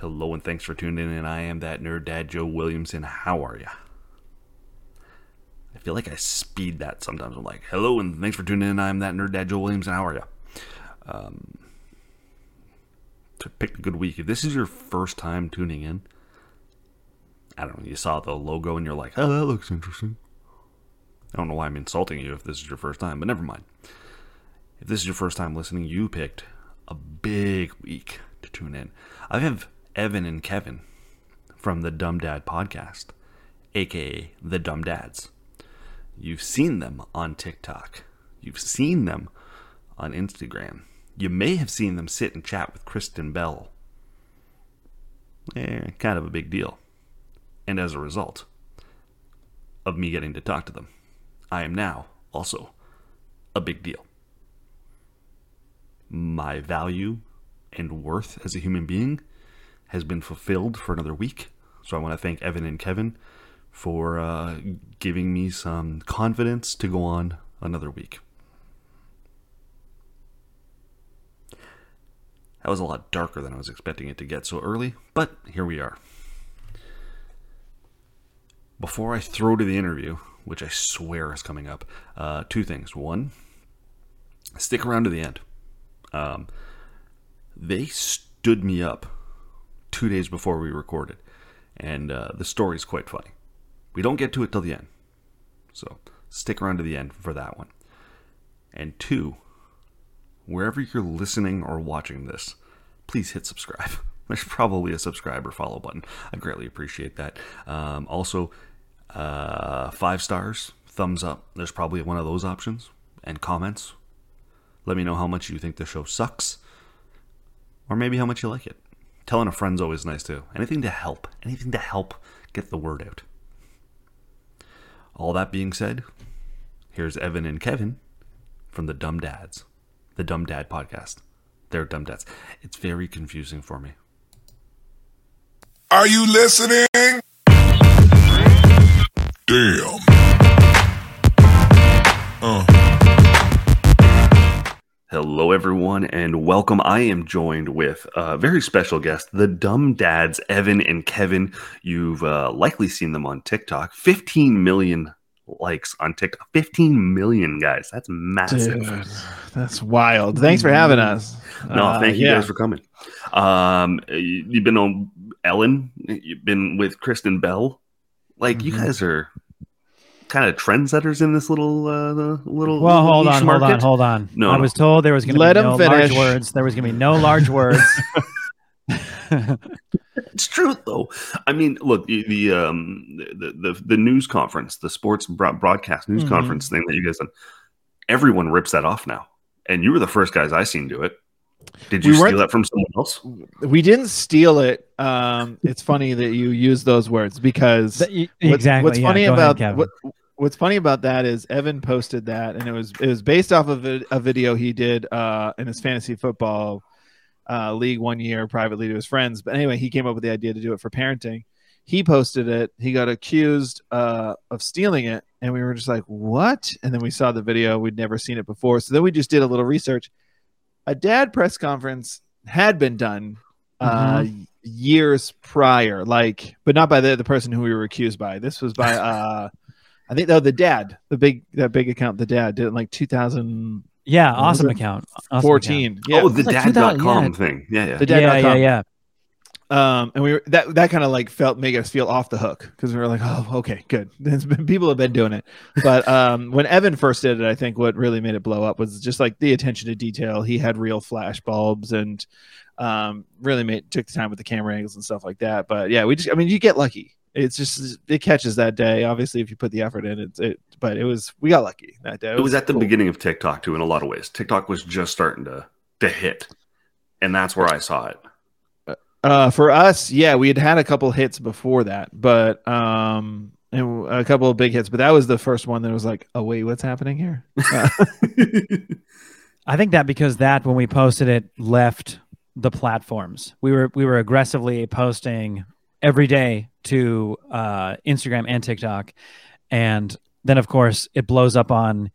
Hello and thanks for tuning in. I am That Nerd Dad, Joe Williamson. How are ya? I feel like I speed that sometimes. I'm like, hello and thanks for tuning in. I am That Nerd Dad, Joe Williamson. How are ya? To pick a good week. If this is your first time tuning in, I don't know, you saw the logo and you're like, oh, that looks interesting. I don't know why I'm insulting you if this is your first time, but never mind. If this is your first time listening, you picked a big week to tune in. I have Evan and Kevin from the Dumb Dad Podcast, aka The Dumb Dads. You've seen them on TikTok. You've seen them on Instagram. You may have seen them sit and chat with Kristen Bell. Kind of a big deal. And as a result of me getting to talk to them, I am now also a big deal. My value and worth as a human being has been fulfilled for another week. So I want to thank Evan and Kevin for giving me some confidence to go on another week. That was a lot darker than I was expecting it to get so early, but here we are. Before I throw to the interview, which I swear is coming up, two things. One, stick around to the end. They stood me up 2 days before we recorded, and the story is quite funny. We don't get to it till the end, so stick around to the end for that one. And two, wherever you're listening or watching this, please hit subscribe. There's probably a subscribe or follow button. I'd greatly appreciate that. Also, 5 stars, thumbs up. There's probably one of those options. And comments. Let me know how much you think the show sucks. Or maybe how much you like it. Telling a friend's always nice too. Anything to help. Anything to help get the word out. All that being said, here's Evan and Kevin from the Dumb Dads. The Dumb Dad Podcast. They're Dumb Dads. It's very confusing for me. Are you listening? Damn. Hello, everyone, and welcome. I am joined with a very special guest, the Dumb Dads, Evan and Kevin. You've likely seen them on TikTok. 15 million likes on TikTok. 15 million, guys. That's massive. Dude, that's wild. Thanks for having us. No, thank you guys for coming. You've been on Ellen. You've been with Kristen Bell. Like, you guys are kind of trendsetters in this little. Well, hold on. No, I was told there was going to be no large words. There was going to be no large words. It's true, though. I mean, look, the news conference, the sports broadcast news conference thing that you guys done. Everyone rips that off now, and you were the first guys I seen do it. Did you steal that from someone else? We didn't steal it. It's funny that you use those words because what's funny about that is Evan posted that, and it was based off of a video he did in his fantasy football league one year privately to his friends. But anyway, he came up with the idea to do it for parenting. He posted it. He got accused of stealing it, and we were just like, "What?" And then we saw the video. We'd never seen it before, so then we just did a little research. A dad press conference had been done years prior, but not by the person who we were accused by. This was by, I think, though, the dad, that big account, the dad did it in 2000. Yeah, awesome account. 14. Awesome account. Yeah. Oh, the dad.com thing. Yeah. The dad.com. Yeah. And we were, that kind of make us feel off the hook because we were like, oh, okay, good. People have been doing it. But when Evan first did it, I think what really made it blow up was just the attention to detail. He had real flash bulbs and really took the time with the camera angles and stuff like that. But yeah, you get lucky. It's just, it catches that day. Obviously, if you put the effort in, we got lucky that day. It was at the beginning of TikTok too, in a lot of ways. TikTok was just starting to hit. And that's where I saw it. For us, yeah, we had a couple hits before that, but and a couple of big hits, but that was the first one that was like, oh wait, what's happening here? I think that because when we posted it, left the platforms. We were aggressively posting every day to Instagram and TikTok, and then of course it blows up on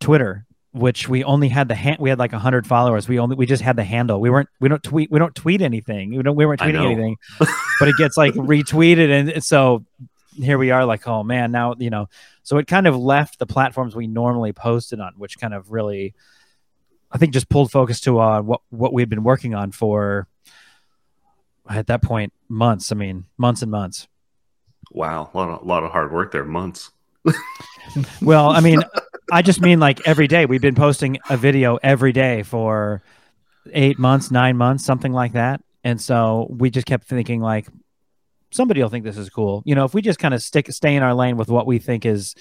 Twitter, which we only had the hand, we had like 100 followers. We just had the handle. We don't tweet anything. We weren't tweeting anything, but it gets like retweeted. And so here we are like, oh man, now, you know, so it kind of left the platforms we normally posted on, which kind of really, I think, just pulled focus to what we had been working on for, at that point, months. I mean, months and months. Wow. A lot of hard work there. Months. Well, I mean, I just mean like every day we've been posting a video every day for 8 months, 9 months, something like that. And so we just kept thinking like, somebody will think this is cool. You know, if we just kind of stay in our lane with what we think is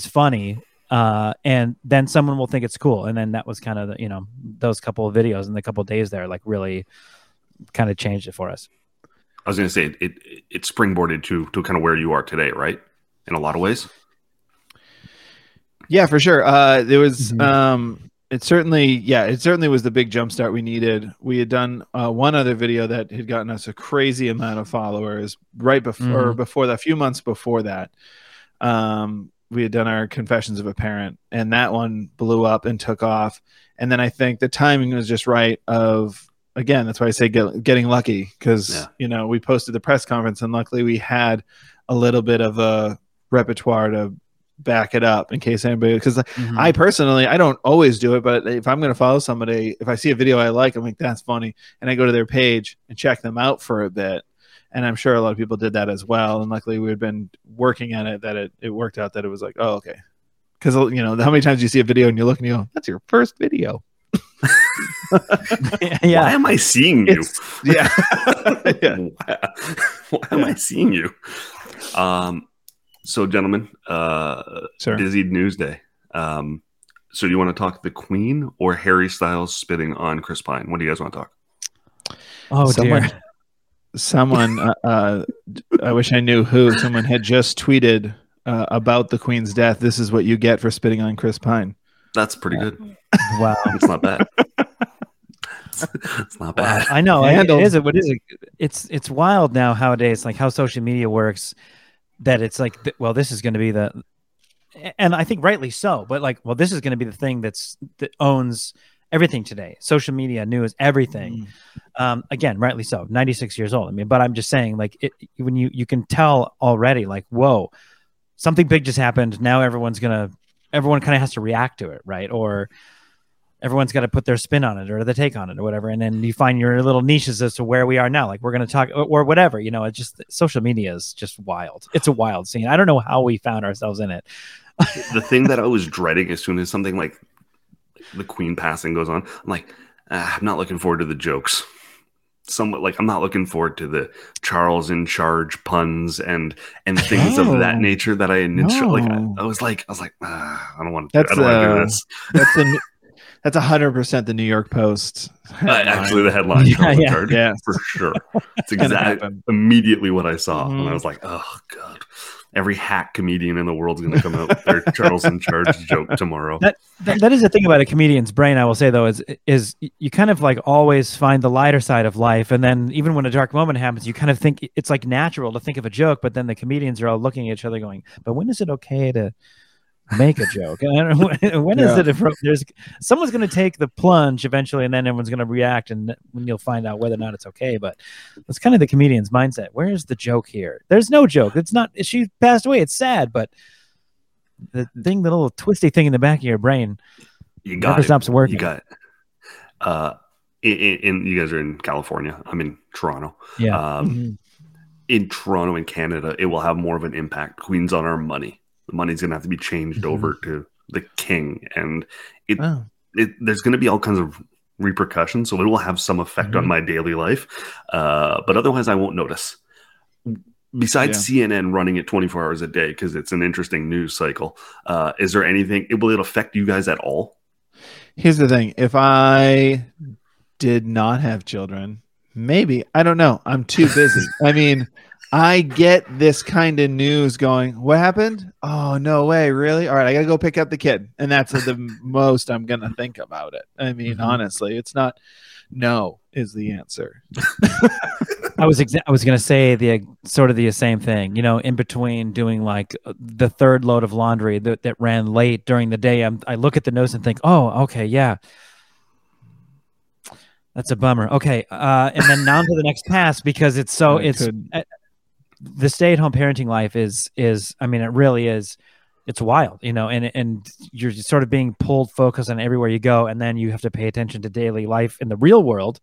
funny, and then someone will think it's cool. And then that was kind of, you know, those couple of videos and the couple of days there, like really kind of changed it for us. I was going to say it springboarded to kind of where you are today, right? In a lot of ways. Yeah, for sure. There was, it certainly was the big jumpstart we needed. We had done one other video that had gotten us a crazy amount of followers right before that, a few months before that. We had done our Confessions of a Parent, and that one blew up and took off. And then I think the timing was just right of, again, that's why I say getting lucky, because, you know, we posted the press conference and luckily we had a little bit of a repertoire to back it up in case anybody, because I personally, I don't always do it, but if I'm going to follow somebody, if I see a video I like, I'm like, that's funny. And I go to their page and check them out for a bit. And I'm sure a lot of people did that as well. And luckily we had been working on it, that it worked out that it was like, oh, okay. Because, you know, how many times you see a video and you look and you go, that's your first video. Yeah. Why am I seeing you? Yeah. Yeah. Why am I seeing you? So, gentlemen, sure. Busy news day. So, do you want to talk the Queen or Harry Styles spitting on Chris Pine? What do you guys want to talk? Oh, dear. Someone, I wish I knew who. Someone had just tweeted about the Queen's death. This is what you get for spitting on Chris Pine. That's pretty good. Wow, it's not bad. It's not bad. I know. It is. What is it? It's wild now nowadays, like how social media works. That it's like, well, this is going to be the, and I think rightly so, but like, well, this is going to be the thing that owns everything today. Social media, news, everything. Again, rightly so. 96 years old. I mean, but I'm just saying, like, when you can tell already, like, whoa, something big just happened. Now everyone kind of has to react to it, right? Or everyone's got to put their spin on it or their take on it or whatever. And then you find your little niches as to where we are now. Like we're going to talk or whatever, you know, it's just social media is just wild. It's a wild scene. I don't know how we found ourselves in it. The thing that I was dreading as soon as something like the Queen passing goes on, I'm like, I'm not looking forward to the jokes. Somewhat like I'm not looking forward to the Charles in charge puns and things of that nature that I initially I was like I don't want to do this. That's 100% the New York Post. Actually, the headline. Yeah, for sure. It's exactly immediately what I saw, and I was like, oh god. Every hack comedian in the world's going to come out with their Charles in charge joke tomorrow. That is the thing about a comedian's brain, I will say, though, is you kind of like always find the lighter side of life. And then even when a dark moment happens, you kind of think it's like natural to think of a joke. But then the comedians are all looking at each other going, but when is it okay to make a joke? And I don't know, when is it? Someone's going to take the plunge eventually, and then everyone's going to react. And you'll find out whether or not it's okay. But that's kind of the comedian's mindset. Where's the joke here? There's no joke. It's not. She passed away. It's sad, but the little twisty thing in the back of your brain, never stops working. You got it. You guys are in California. I'm in Toronto. Yeah. In Toronto and Canada, it will have more of an impact. Queen's on our money. The money's going to have to be changed over to the king, and there's going to be all kinds of repercussions. So it will have some effect on my daily life, but otherwise I won't notice. Besides CNN running it 24 hours a day because it's an interesting news cycle, is there anything? Will it affect you guys at all? Here's the thing: if I did not have children, maybe, I don't know. I'm too busy. I mean, I get this kind of news going, what happened? Oh, no way. Really? All right. I got to go pick up the kid. And that's the most I'm going to think about it. I mean, honestly, it's not no is the answer. I I was going to say the same thing, you know, in between doing like the third load of laundry that ran late during the day. I look at the notes and think, oh, okay. Yeah. That's a bummer. Okay. And then on to the next pass, because it's so the stay-at-home parenting life is, I mean, it really is. It's wild, you know, and you're sort of being pulled, focused on everywhere you go. And then you have to pay attention to daily life in the real world.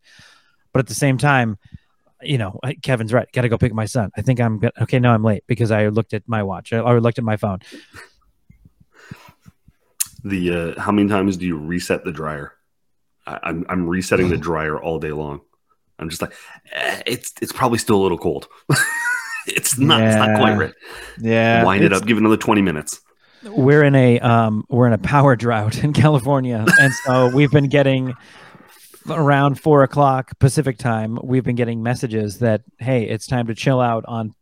But at the same time, you know, Kevin's right. Got to go pick my son. I think I'm good. Okay, no, I'm late because I looked at my watch. I looked at my phone. The how many times do you reset the dryer? I'm resetting the dryer all day long. I'm just like, it's probably still a little cold. It's not quite right. Yeah, wind it up. Give it another 20 minutes. We're in a power drought in California, and so we've been getting. Around 4:00 Pacific time, we've been getting messages that, hey, it's time to chill out on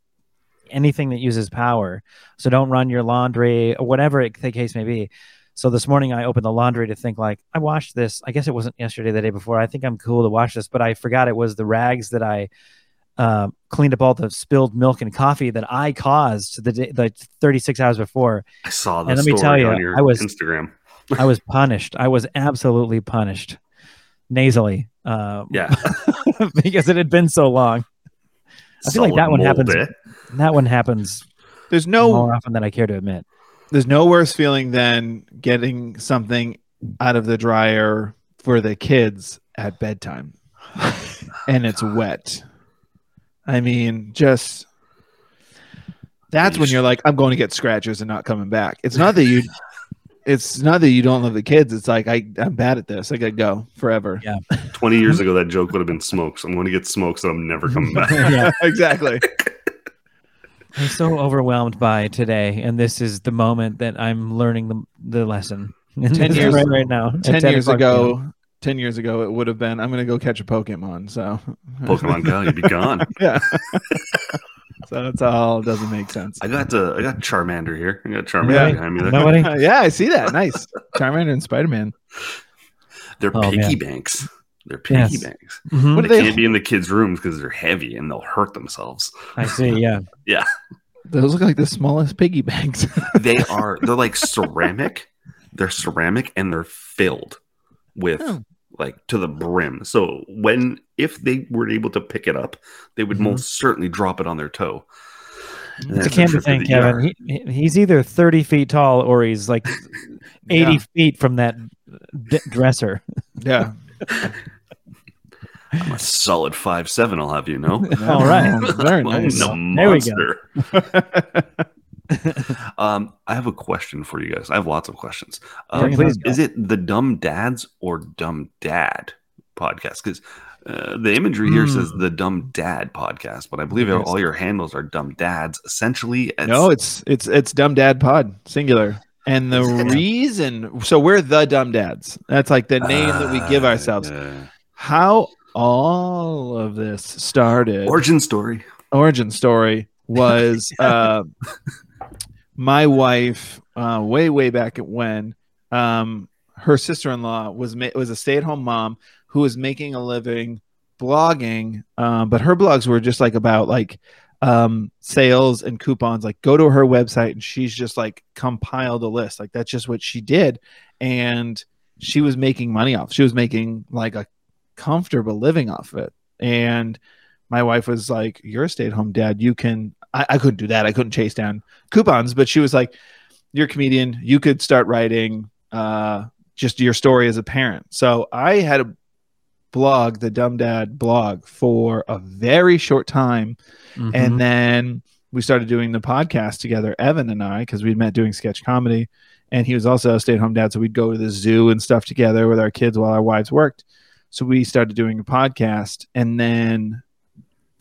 anything that uses power. So don't run your laundry or whatever the case may be. So this morning I opened the laundry to think like, I washed this. I guess it wasn't yesterday, the day before. I think I'm cool to wash this, but I forgot it was the rags that I cleaned up all the spilled milk and coffee that I caused the day, like 36 hours before. I saw that. And let me tell you, I was Instagram. I was punished. I was absolutely punished. Nasally, yeah, because it had been so long. I feel like that one happens. That one happens. There's no more often than I care to admit. There's no worse feeling than getting something out of the dryer for the kids at bedtime, and it's wet. I mean, just that's when you're like, I'm going to get scratches and not coming back. It's not that you. It's not that you don't love the kids. It's like, I'm bad at this. I got to go forever. Yeah. 20 years ago, that joke would have been smokes. I'm going to get smokes and I'm never coming back. Yeah, exactly. I'm so overwhelmed by today. And this is the moment that I'm learning the lesson. 10 years right now. 10 years ago, it would have been, I'm going to go catch a Pokemon. So Pokemon Go, you'd be gone. Yeah. So that's all. It doesn't make sense. I got Charmander here. I got Charmander behind me. Nobody? Yeah, I see that. Nice. Charmander and Spider-Man. They're piggy banks. They're piggy banks. Mm-hmm. But they can't be in the kids' rooms because they're heavy and they'll hurt themselves. I see. Yeah. Yeah. Those look like the smallest piggy banks. They are. They're like ceramic. They're ceramic and they're filled with like to the brim. So if they were able to pick it up, they would most certainly drop it on their toe. It's a candy thing, Kevin. He's either 30 feet tall or he's like 80 feet from that dresser. Yeah. I'm a solid 5'7", I'll have you know. All right. Very nice. There we go. I have a question for you guys. I have lots of questions. Please, is it the Dumb Dads or Dumb Dad podcast? Because the imagery here says the Dumb Dad podcast, but I believe all your handles are Dumb Dads. Essentially, no, it's Dumb Dad Pod, singular. And the reason, so we're the Dumb Dads. That's like the name that we give ourselves. Yeah. How all of this started. Origin story was my wife way back when. Her sister-in-law was a stay-at-home mom who was making a living blogging, but her blogs were just like about like sales and coupons. Like, go to her website and she's just like compiled a list. Like, that's just what she did, and she was making money off. She was making like a comfortable living off of it. And my wife was like, "You're a stay-at-home dad. You can." I couldn't do that. I couldn't chase down coupons, but she was like, "You're a comedian. You could start writing." Just your story as a parent. So I had a blog, the Dumb Dad blog, for a very short time. Mm-hmm. And then we started doing the podcast together, Evan and I, because we'd met doing sketch comedy. And he was also a stay-at-home dad. So we'd go to the zoo and stuff together with our kids while our wives worked. So we started doing a podcast. And then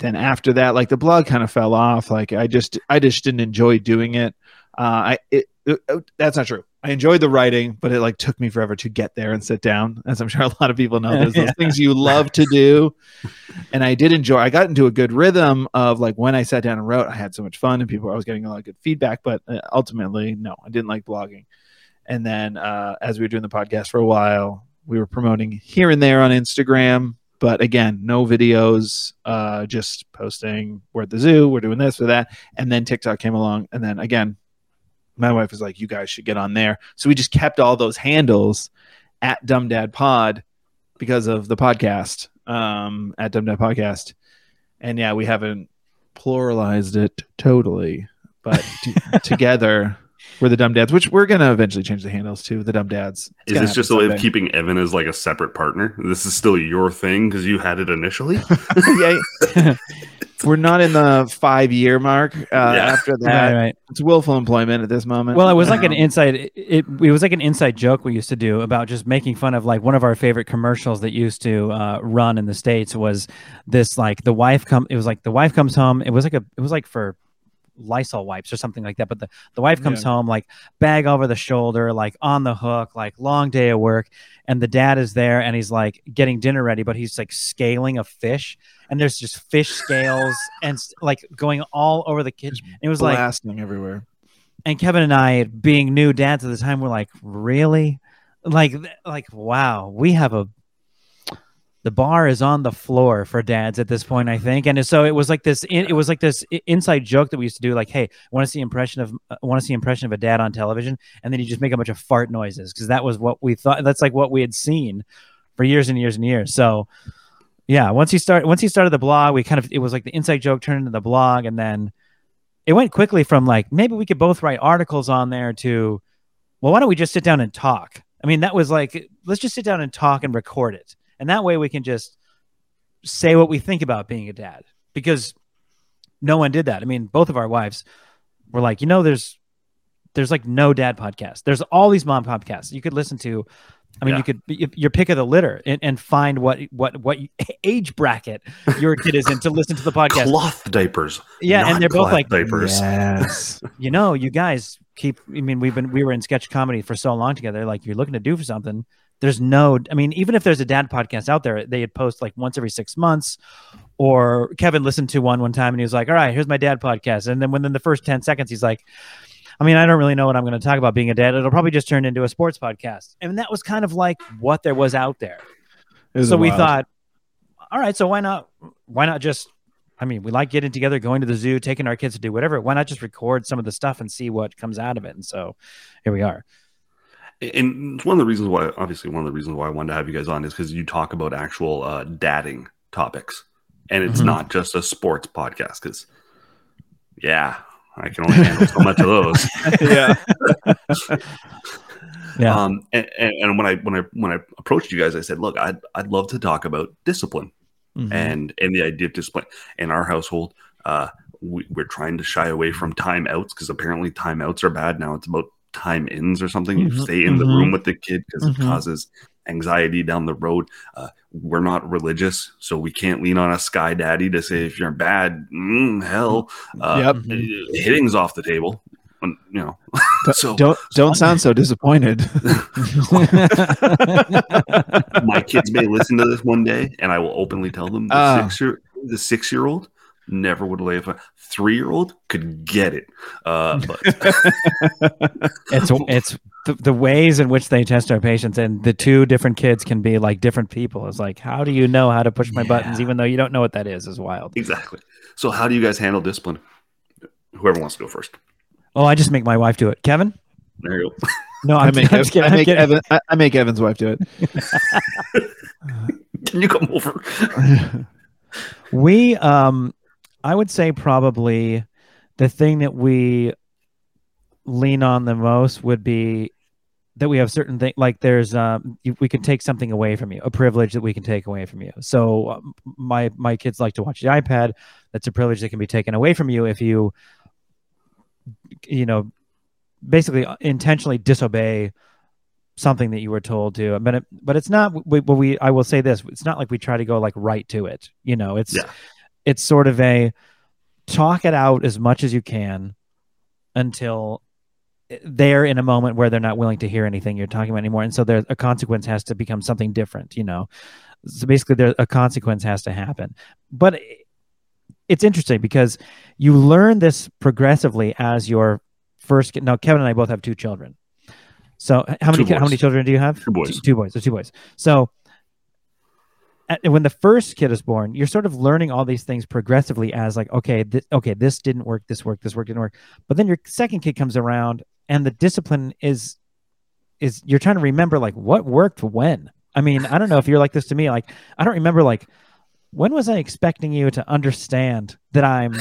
after that, like the blog kind of fell off. Like I just didn't enjoy doing it. That's not true. I enjoyed the writing, but it like took me forever to get there and sit down. As I'm sure a lot of people know, there's those things you love to do. And I got into a good rhythm of like when I sat down and wrote, I had so much fun and I was getting a lot of good feedback, but ultimately, no, I didn't like blogging. And then as we were doing the podcast for a while, we were promoting here and there on Instagram, But again, no videos, just posting, we're at the zoo, we're doing this or that. And then TikTok came along. And then again, my wife was like, you guys should get on there. So we just kept all those handles at Dumb Dad Pod because of the podcast, at Dumb Dad Podcast. And yeah, we haven't pluralized it totally, but together we're the Dumb Dads, which we're going to eventually change the handles to the Dumb Dads. Is this just a way of keeping Evan as like a separate partner? This is still your thing because you had it initially. Yeah. We're not in the 5-year mark after that. Right. It's willful employment at this moment. Well, it was like an inside it was like an inside joke we used to do about just making fun of like one of our favorite commercials that used to run in the States was this like the wife comes home. It was like for Lysol wipes or something like that, but the wife comes home like bag over the shoulder, like on the hook, like long day of work, and the dad is there and he's like getting dinner ready, but he's like scaling a fish, and there's just fish scales and like going all over the kitchen. It was like blasting everywhere. And Kevin and I, being new dads at the time, were like, really? Like wow, we have the bar is on the floor for dads at this point, I think. And so it was like this. It was like this inside joke that we used to do. Like, hey, want to see impression of a dad on television, and then you just make a bunch of fart noises because that was what we thought. That's like what we had seen for years and years and years. So, yeah, once he started the blog, it was like the inside joke turned into the blog, and then it went quickly from like maybe we could both write articles on there to, well, why don't we just sit down and talk? I mean, that was like, let's just sit down and talk and record it. And that way we can just say what we think about being a dad, because no one did that. I mean, both of our wives were like, there's like no dad podcast. There's all these mom podcasts you could listen to. I mean, you could your pick of the litter and find what age bracket your kid is in to listen to the podcast. Cloth diapers. Yeah. And they're both like, diapers. Yes. You guys we were in sketch comedy for so long together. Like, you're looking to do for something. Even if there's a dad podcast out there, they'd post like once every 6 months, or Kevin listened to one time and he was like, all right, here's my dad podcast. And then within the first 10 seconds, he's like, I mean, I don't really know what I'm going to talk about being a dad. It'll probably just turn into a sports podcast. And that was kind of like what there was out there. So we thought, all right, so why not just, I mean, we like getting together, going to the zoo, taking our kids to do whatever. Why not just record some of the stuff and see what comes out of it? And so here we are. And one of the reasons why I wanted to have you guys on is because you talk about actual dadding topics, and it's not just a sports podcast. Because, I can only handle so much of those. Yeah. And when I approached you guys, I said, look, I'd love to talk about discipline, and the idea of discipline in our household. We're trying to shy away from timeouts because apparently timeouts are bad now. It's about time ins or something. You stay in the room with the kid because it causes anxiety down the road. We're not religious, so we can't lean on a sky daddy to say if you're bad, hell, hitting's off the table. So don't sound so disappointed. My kids may listen to this one day, and I will openly tell them the 6-year-old never would lay a 3-year-old could get it. But it's the ways in which they test our patience, and the two different kids can be like different people. It's like, how do you know how to push my buttons, even though you don't know what that is wild. Exactly. So how do you guys handle discipline? Whoever wants to go first. Oh, I just make my wife do it. Kevin? There you go. No, I make Evan's wife do it. Can you come over? We, I would say probably the thing that we lean on the most would be that we have certain things, like there's we can take something away from you, a privilege that we can take away from you. So my kids like to watch the iPad. That's a privilege that can be taken away from you if you, basically intentionally disobey something that you were told to. But it's not. I will say this: it's not like we try to go like right to it. It's sort of a talk it out as much as you can until they're in a moment where they're not willing to hear anything you're talking about anymore. And so there, a consequence has to become something different, So basically a consequence has to happen. But it's interesting because you learn this progressively as your first kid. Now, Kevin and I both have two children. So how many children do you have? Two boys. So when the first kid is born, you're sort of learning all these things progressively as like, okay, this didn't work, this worked. But then your second kid comes around and the discipline is you're trying to remember like what worked when. I mean, I don't know if you're like this to me. Like, I don't remember like, when was I expecting you to understand that I'm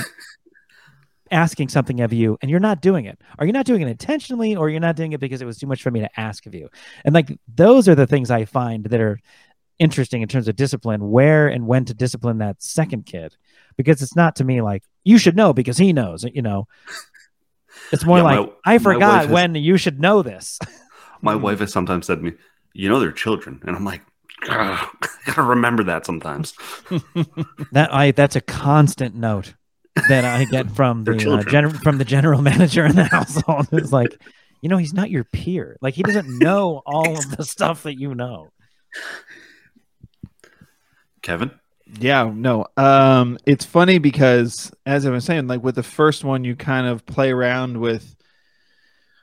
asking something of you and you're not doing it? Are you not doing it intentionally, or you're not doing it because it was too much for me to ask of you? And like, those are the things I find that are interesting in terms of discipline, where and when to discipline that second kid, because it's not to me like, you should know because he knows, you know. It's more I forgot when you should know this. My wife has sometimes said to me, you know, they're children. And I'm like, I gotta remember that sometimes. That's a constant note that I get from from the general manager in the household. It's like, you know, he's not your peer. Like, he doesn't know all of the stuff that you know. Kevin? Yeah, no. It's funny because, as I was saying, like with the first one, you kind of play around with,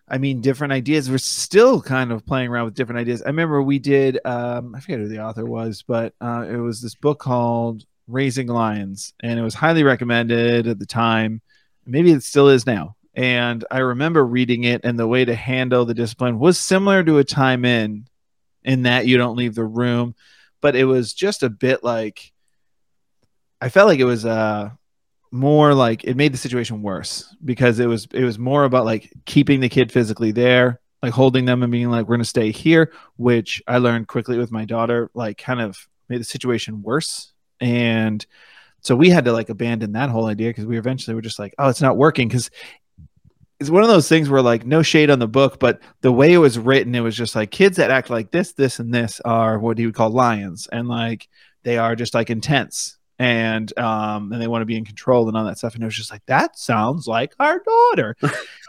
I mean, different ideas. We're still kind of playing around with different ideas. I remember we did, I forget who the author was, but it was this book called Raising Lions, and it was highly recommended at the time. Maybe it still is now. And I remember reading it, and the way to handle the discipline was similar to a time in that you don't leave the room. But it was just a bit like, I felt like it was more like it made the situation worse, because it was more about like keeping the kid physically there, like holding them and being like, we're going to stay here, which I learned quickly with my daughter, like kind of made the situation worse. And so we had to like abandon that whole idea, because we eventually were just like, oh, it's not working. Because it's one of those things where like, no shade on the book, but the way it was written, it was just like, kids that act like this, this, and this are what he would call lions. And like, they are just like intense and they want to be in control and all that stuff. And it was just like, that sounds like our daughter.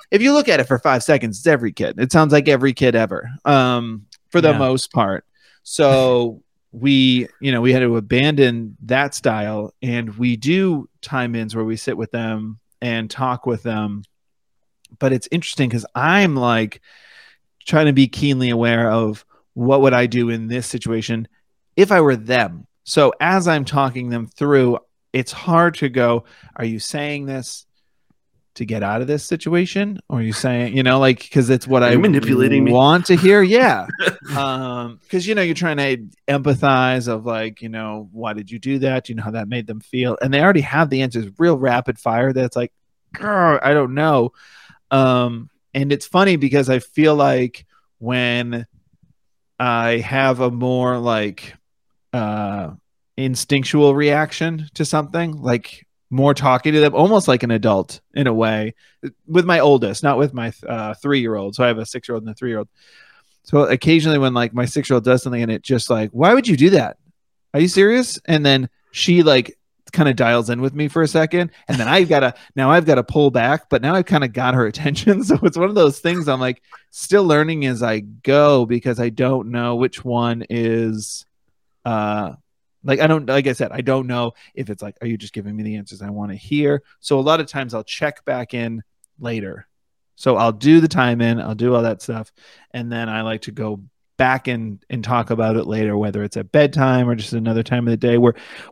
If you look at it for 5 seconds, it's every kid. It sounds like every kid ever, for the most part. So we had to abandon that style, and we do time-ins where we sit with them and talk with them. But it's interesting because I'm like trying to be keenly aware of what would I do in this situation if I were them. So as I'm talking them through, it's hard to go, are you saying this to get out of this situation? Or are you saying, you know, like, because it's what I manipulating want me to hear. Yeah. Because, you know, you're trying to empathize of like, you know, why did you do that? Do you know how that made them feel? And they already have the answers real rapid fire. That's like, I don't know. And it's funny because I feel like when I have a more like instinctual reaction to something, like more talking to them, almost like an adult in a way, with my oldest, not with my 3-year-old. So I have a 6-year-old and a 3-year-old. So occasionally when like my 6-year-old does something and it just like, why would you do that? Are you serious? And then she like kind of dials in with me for a second, and then I've got to pull back, but now I've kind of got her attention. So it's one of those things I'm like still learning as I go, because I don't know which one is I don't know if it's like, are you just giving me the answers I want to hear? So a lot of times I'll check back in later. So I'll do the time in, I'll do all that stuff, and then I like to go back and talk about it later, whether it's at bedtime or just another time of the day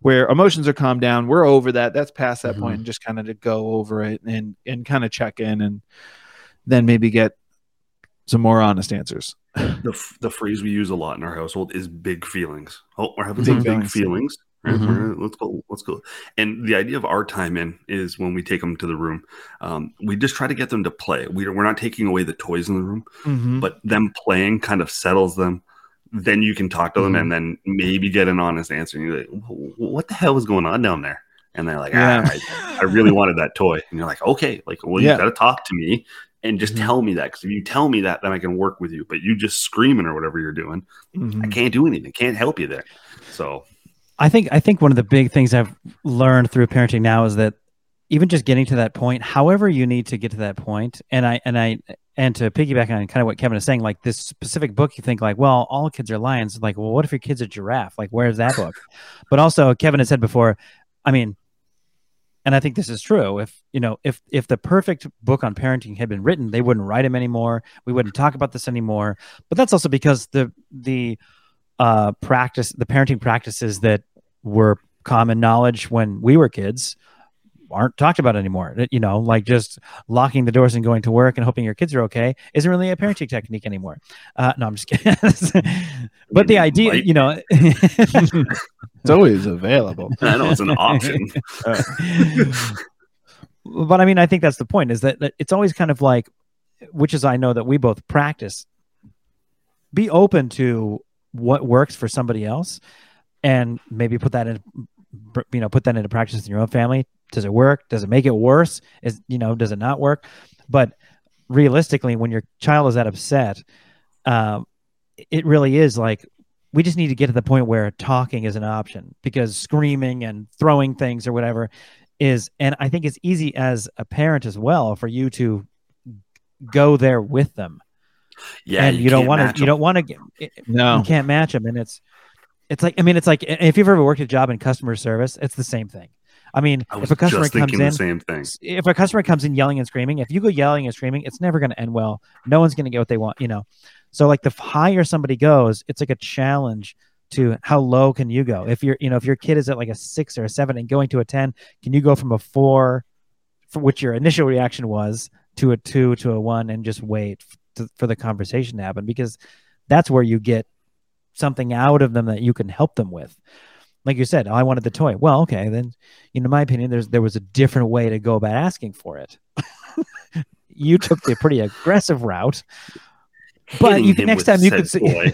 where emotions are calmed down. We're over that. That's past that point, and just kind of to go over it and kind of check in, and then maybe get some more honest answers. The phrase we use a lot in our household is big feelings. Oh, we're having some big feelings. Right? Mm-hmm. Let's go. And the idea of our time in is when we take them to the room, we just try to get them to play. We're not taking away the toys in the room, but them playing kind of settles them. Then you can talk to them and then maybe get an honest answer. And you're like, what the hell is going on down there? And they're like, I really wanted that toy. And you're like, okay, like, well, you got to talk to me and just tell me that. Because if you tell me that, then I can work with you. But you just screaming or whatever you're doing, I can't do anything. Can't help you there. So I think one of the big things I've learned through parenting now is that even just getting to that point, however you need to get to that point, and to piggyback on kind of what Kevin is saying, like this specific book, you think like, well, all kids are lions. Like, well, what if your kid's a giraffe? Like, where's that book? But also, Kevin has said before, I mean, and I think this is true, if the perfect book on parenting had been written, they wouldn't write them anymore. We wouldn't talk about this anymore. But that's also because the parenting practices that were common knowledge when we were kids aren't talked about anymore. You know, like just locking the doors and going to work and hoping your kids are okay isn't really a parenting technique anymore. No, I'm just kidding. But the idea, you know, it's always available. I know it's an option. But I mean, I think that's the point, is that it's always kind of like, which is, I know that we both practice, be open to what works for somebody else and maybe put that in, you know, put that into practice in your own family. Does it work? Does it make it worse? Is, you know, does it not work? But realistically, when your child is that upset, it really is like, we just need to get to the point where talking is an option, because screaming and throwing things or whatever is, and I think it's easy as a parent as well for you to go there with them. Yeah. And you can't match them. And it's like, I mean, it's like, if you've ever worked a job in customer service, it's the same thing. I mean, if a customer comes in yelling and screaming, if you go yelling and screaming, it's never going to end well. No one's going to get what they want, you know? So like the higher somebody goes, it's like a challenge to how low can you go? If you're, you know, if your kid is at like a 6 or a 7 and going to a 10, can you go from a 4, for which your initial reaction was, to a 2, to a 1, and just wait for the conversation to happen? Because that's where you get something out of them that you can help them with. Like you said, I wanted the toy. Well, okay, then, you know, in my opinion, there was a different way to go about asking for it. You took the pretty aggressive route, but next time you could say,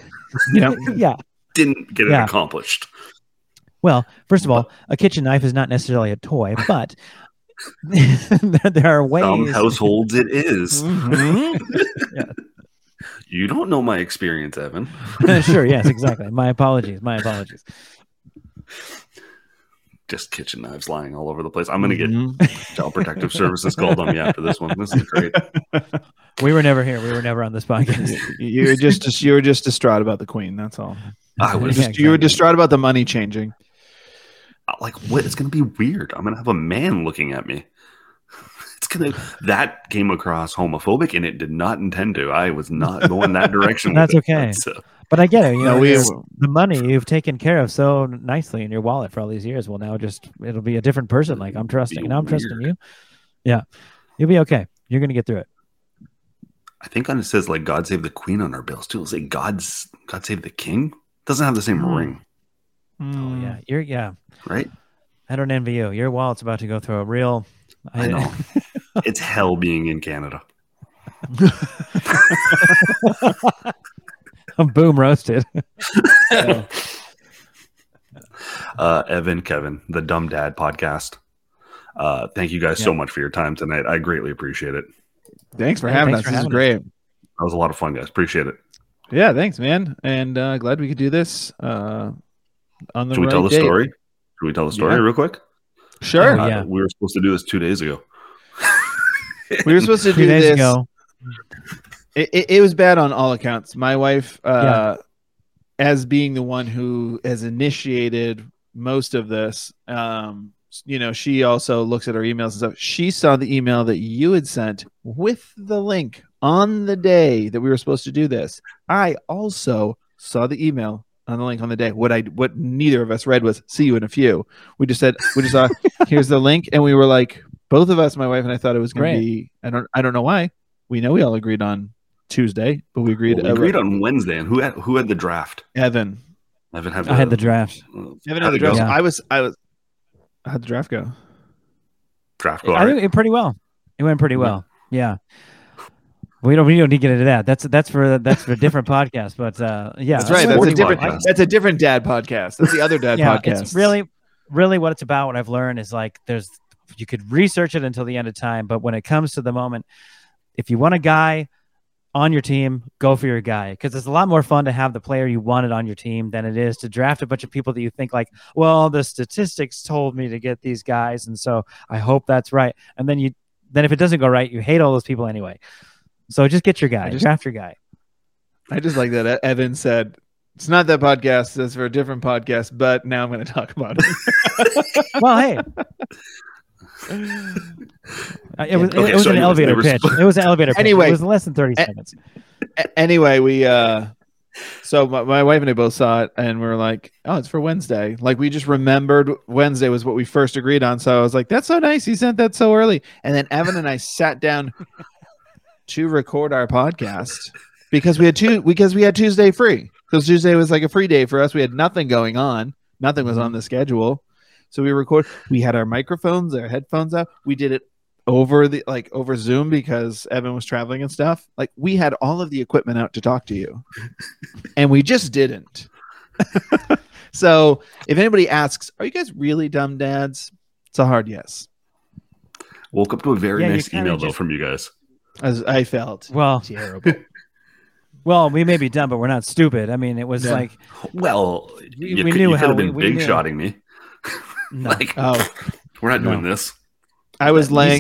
yeah, didn't get it accomplished. Well, first of all, a kitchen knife is not necessarily a toy, but there are ways. Some households, it is. Mm-hmm. Yeah. You don't know my experience, Evan. Sure. Yes. Exactly. My apologies. Just kitchen knives lying all over the place. I'm going to get Child Protective Services called on me after this one. This is great. We were never here. We were never on this podcast. You were just distraught about the Queen. That's all. You were distraught about the money changing. Like, what? It's going to be weird. I'm going to have a man looking at me. That came across homophobic, and it did not intend to. I was not going that direction. That's okay. So. But I get it. You know, the money you've taken care of so nicely in your wallet for all these years will now just, it'll be a different person. Like, I'm trusting. Now I'm trusting you. Yeah. You'll be okay. You're going to get through it. I think on it says, like, God save the Queen on our bills, too. It's like, God save the King? Doesn't have the same ring. Oh, yeah. Right? I don't envy you. Your wallet's about to go through a real... I know. It's hell being in Canada. I'm boom roasted. Evan, Kevin, the Dumb Dad Podcast. Thank you guys so much for your time tonight. I greatly appreciate it. Thanks for having us. This is great. That was a lot of fun, guys. Appreciate it. Yeah, thanks, man. And glad we could do this. Should we tell the story real quick? Sure. Yeah. We were supposed to do this 2 days ago. We were supposed to do this. It was bad on all accounts. My wife, as being the one who has initiated most of this, you know, she also looks at her emails and stuff. She saw the email that you had sent with the link on the day that we were supposed to do this. I also saw the email on the link on the day. What neither of us read was "see you in a few." We just saw here's the link, and we were like, both of us, my wife and I, thought it was going to be. I don't know why. We know we all agreed on Tuesday, but we agreed. We agreed on Wednesday, and who had the draft? Evan. I had the draft. Evan had the draft. I was. How'd the draft go? I think it pretty well. It went pretty well. Yeah. We don't need to get into that. That's for a different podcast. But yeah, that's right. That's a different dad podcast. That's the other dad podcast. It's really what it's about. What I've learned is, like, you could research it until the end of time, but when it comes to the moment, if you want a guy on your team, go for your guy, because it's a lot more fun to have the player you wanted on your team than it is to draft a bunch of people that you think, like, well, the statistics told me to get these guys, and so I hope that's right. And then if it doesn't go right, you hate all those people anyway. So just get your guy. Draft your guy. I just like that Evan said, it's not that podcast. It's for a different podcast, but now I'm going to talk about it. Well, hey. It was an elevator pitch. It was an elevator pitch. Anyway, it was less than 30 seconds. Anyway, we So my wife and I both saw it, and we were like, "Oh, it's for Wednesday." Like, we just remembered Wednesday was what we first agreed on. So I was like, "That's so nice. He sent that so early." And then Evan and I sat down to record our podcast because we had Tuesday free, because Tuesday was like a free day for us. We had nothing going on. Nothing was on the schedule. So we record. We had our microphones, our headphones out. We did it over Zoom because Evan was traveling and stuff. Like, we had all of the equipment out to talk to you, and we just didn't. So if anybody asks, are you guys really dumb dads? It's a hard yes. Woke up to a very nice email though from you guys. As I felt terrible. Well, we may be dumb, but we're not stupid. I mean, it was like, well, we knew you could have been big-shotting me. No. Like, we're not doing this. I was laying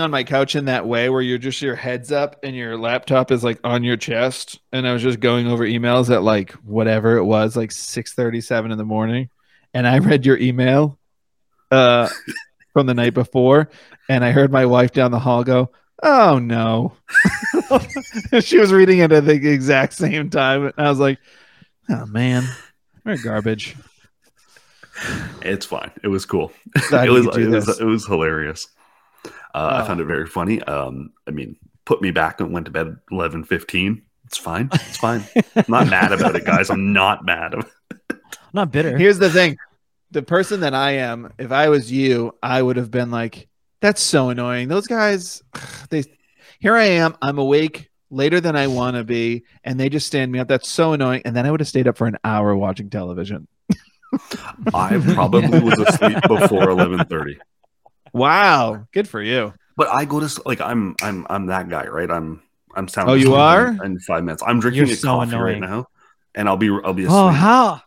on my couch in that way where you're just, your head's up and your laptop is like on your chest, and I was just going over emails at like whatever it was, like 6:37 in the morning, and I read your email from the night before, and I heard my wife down the hall go, "Oh no." She was reading it at the exact same time, and I was like, "Oh man, we're garbage." It's fine. It was cool. It was hilarious. I found it very funny. I mean, put me back and went to bed at 11:15. It's fine. I'm not mad about it, guys. I'm not bitter. Here's the thing. The person that I am, if I was you, I would have been like, "That's so annoying. Those guys, here I am. I'm awake later than I want to be, and they just stand me up. That's so annoying." And then I would have stayed up for an hour watching television. I probably was asleep before 11:30. Wow, good for you. But I go to, like, I'm that guy, right? I'm sound. Oh, you are. In 5 minutes, I'm drinking a coffee right now, and I'll be asleep. Oh, how?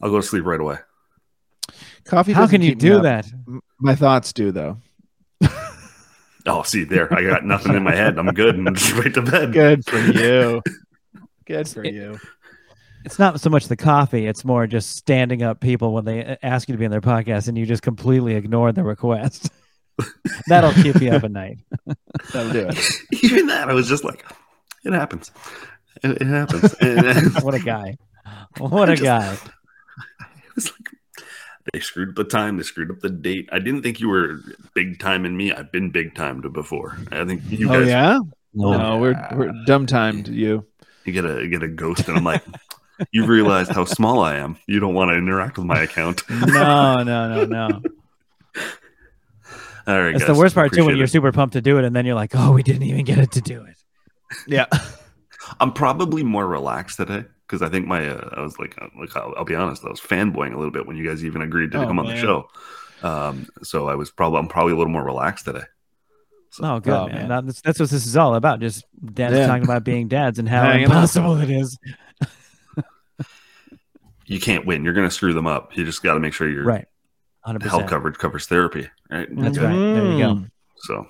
I'll go to sleep right away. Coffee. How can you do that? My thoughts do, though. Oh, see there, I got nothing in my head. I'm good, and I'm just right to bed. Good for you. Good for you. It's not so much the coffee. It's more just standing up people when they ask you to be on their podcast and you just completely ignore the request. That'll keep you up at night. That'll do it. Even that, I was just like, it happens. It happens. What a guy. What a guy. It was like, they screwed up the time. They screwed up the date. I didn't think you were big timing me. I've been big timed before. I think you guys. Oh, yeah? No, we're dumb timed you. You get a ghost, and I'm like... You realized how small I am. You don't want to interact with my account. No. All right, it's the worst part, too, when you're super pumped to do it, and then you're like, oh, we didn't even get it to do it. Yeah. I'm probably more relaxed today, because I think my, I was like, I'll be honest, I was fanboying a little bit when you guys even agreed to come on the show. So I'm probably a little more relaxed today. So, oh, good, man. That's what this is all about, just dads talking about being dads and how impossible it is. You can't win. You're going to screw them up. You just got to make sure you're right. 100%. Health coverage covers therapy, right? That's right. There you go. So,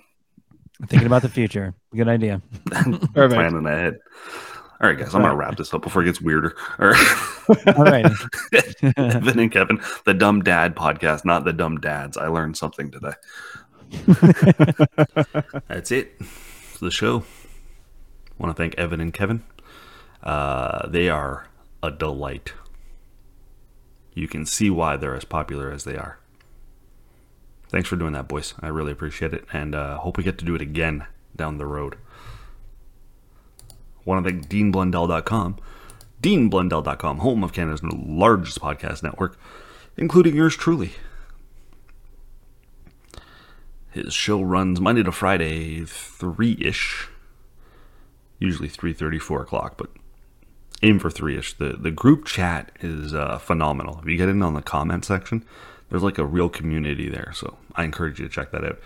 thinking about the future. Good idea. Perfect. Planning ahead. All right, guys. I'm going to wrap this up before it gets weirder. All right. All right. Evan and Kevin, the Dumb Dad Podcast, not the Dumb Dads. I learned something today. That's it for the show. I want to thank Evan and Kevin. They are a delight. You can see why they're as popular as they are. Thanks for doing that, boys. I really appreciate it, and hope we get to do it again down the road. Want to thank DeanBlundell.com. DeanBlundell.com, home of Canada's largest podcast network, including yours truly. His show runs Monday to Friday, 3-ish. Usually 3:30, 4 o'clock, but... aim for 3-ish. The group chat is phenomenal. If you get in on the comment section, there's like a real community there. So I encourage you to check that out.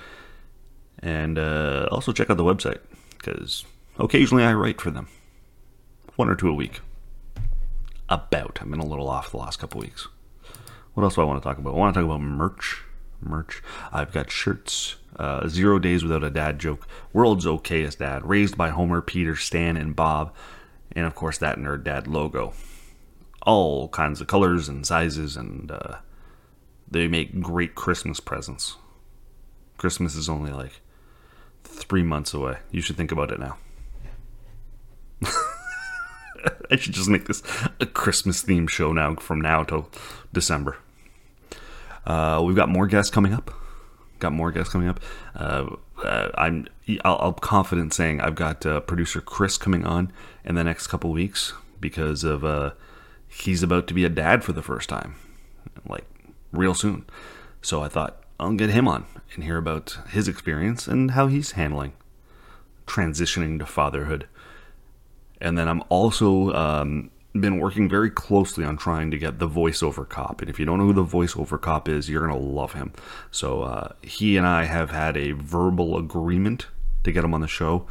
And also check out the website, because occasionally I write for them. 1 or 2 a week. About. I've been a little off the last couple weeks. What else do I want to talk about? I want to talk about merch. I've got shirts. 0 Days Without a Dad Joke. World's Okayest Dad. Raised by Homer, Peter, Stan, and Bob. And, of course, That Nerd Dad logo. All kinds of colors and sizes, and they make great Christmas presents. Christmas is only, like, 3 months away. You should think about it now. I should just make this a Christmas theme show now, from now till December. We've got more guests coming up. I'll confident saying I've got producer Chris coming on in the next couple weeks because of he's about to be a dad for the first time, like real soon. So I thought I'll get him on and hear about his experience and how he's handling transitioning to fatherhood. And then I'm also been working very closely on trying to get the voiceover cop. And if you don't know who the voiceover cop is, you're going to love him. So he and I have had a verbal agreement to get him on the show.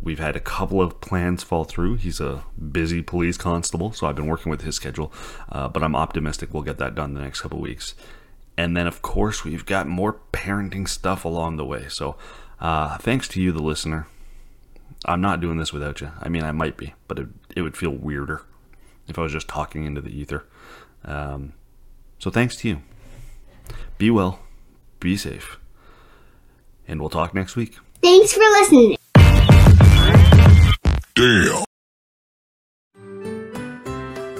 We've had a couple of plans fall through. He's a busy police constable, so I've been working with his schedule. But I'm optimistic we'll get that done the next couple of weeks. And then, of course, we've got more parenting stuff along the way. So thanks to you, the listener. I'm not doing this without you. I mean, I might be, but it would feel weirder if I was just talking into the ether. So thanks to you. Be well, be safe, and we'll talk next week. Thanks for listening. Damn.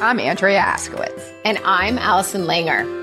I'm Andrea Askowitz. And I'm Allison Langer.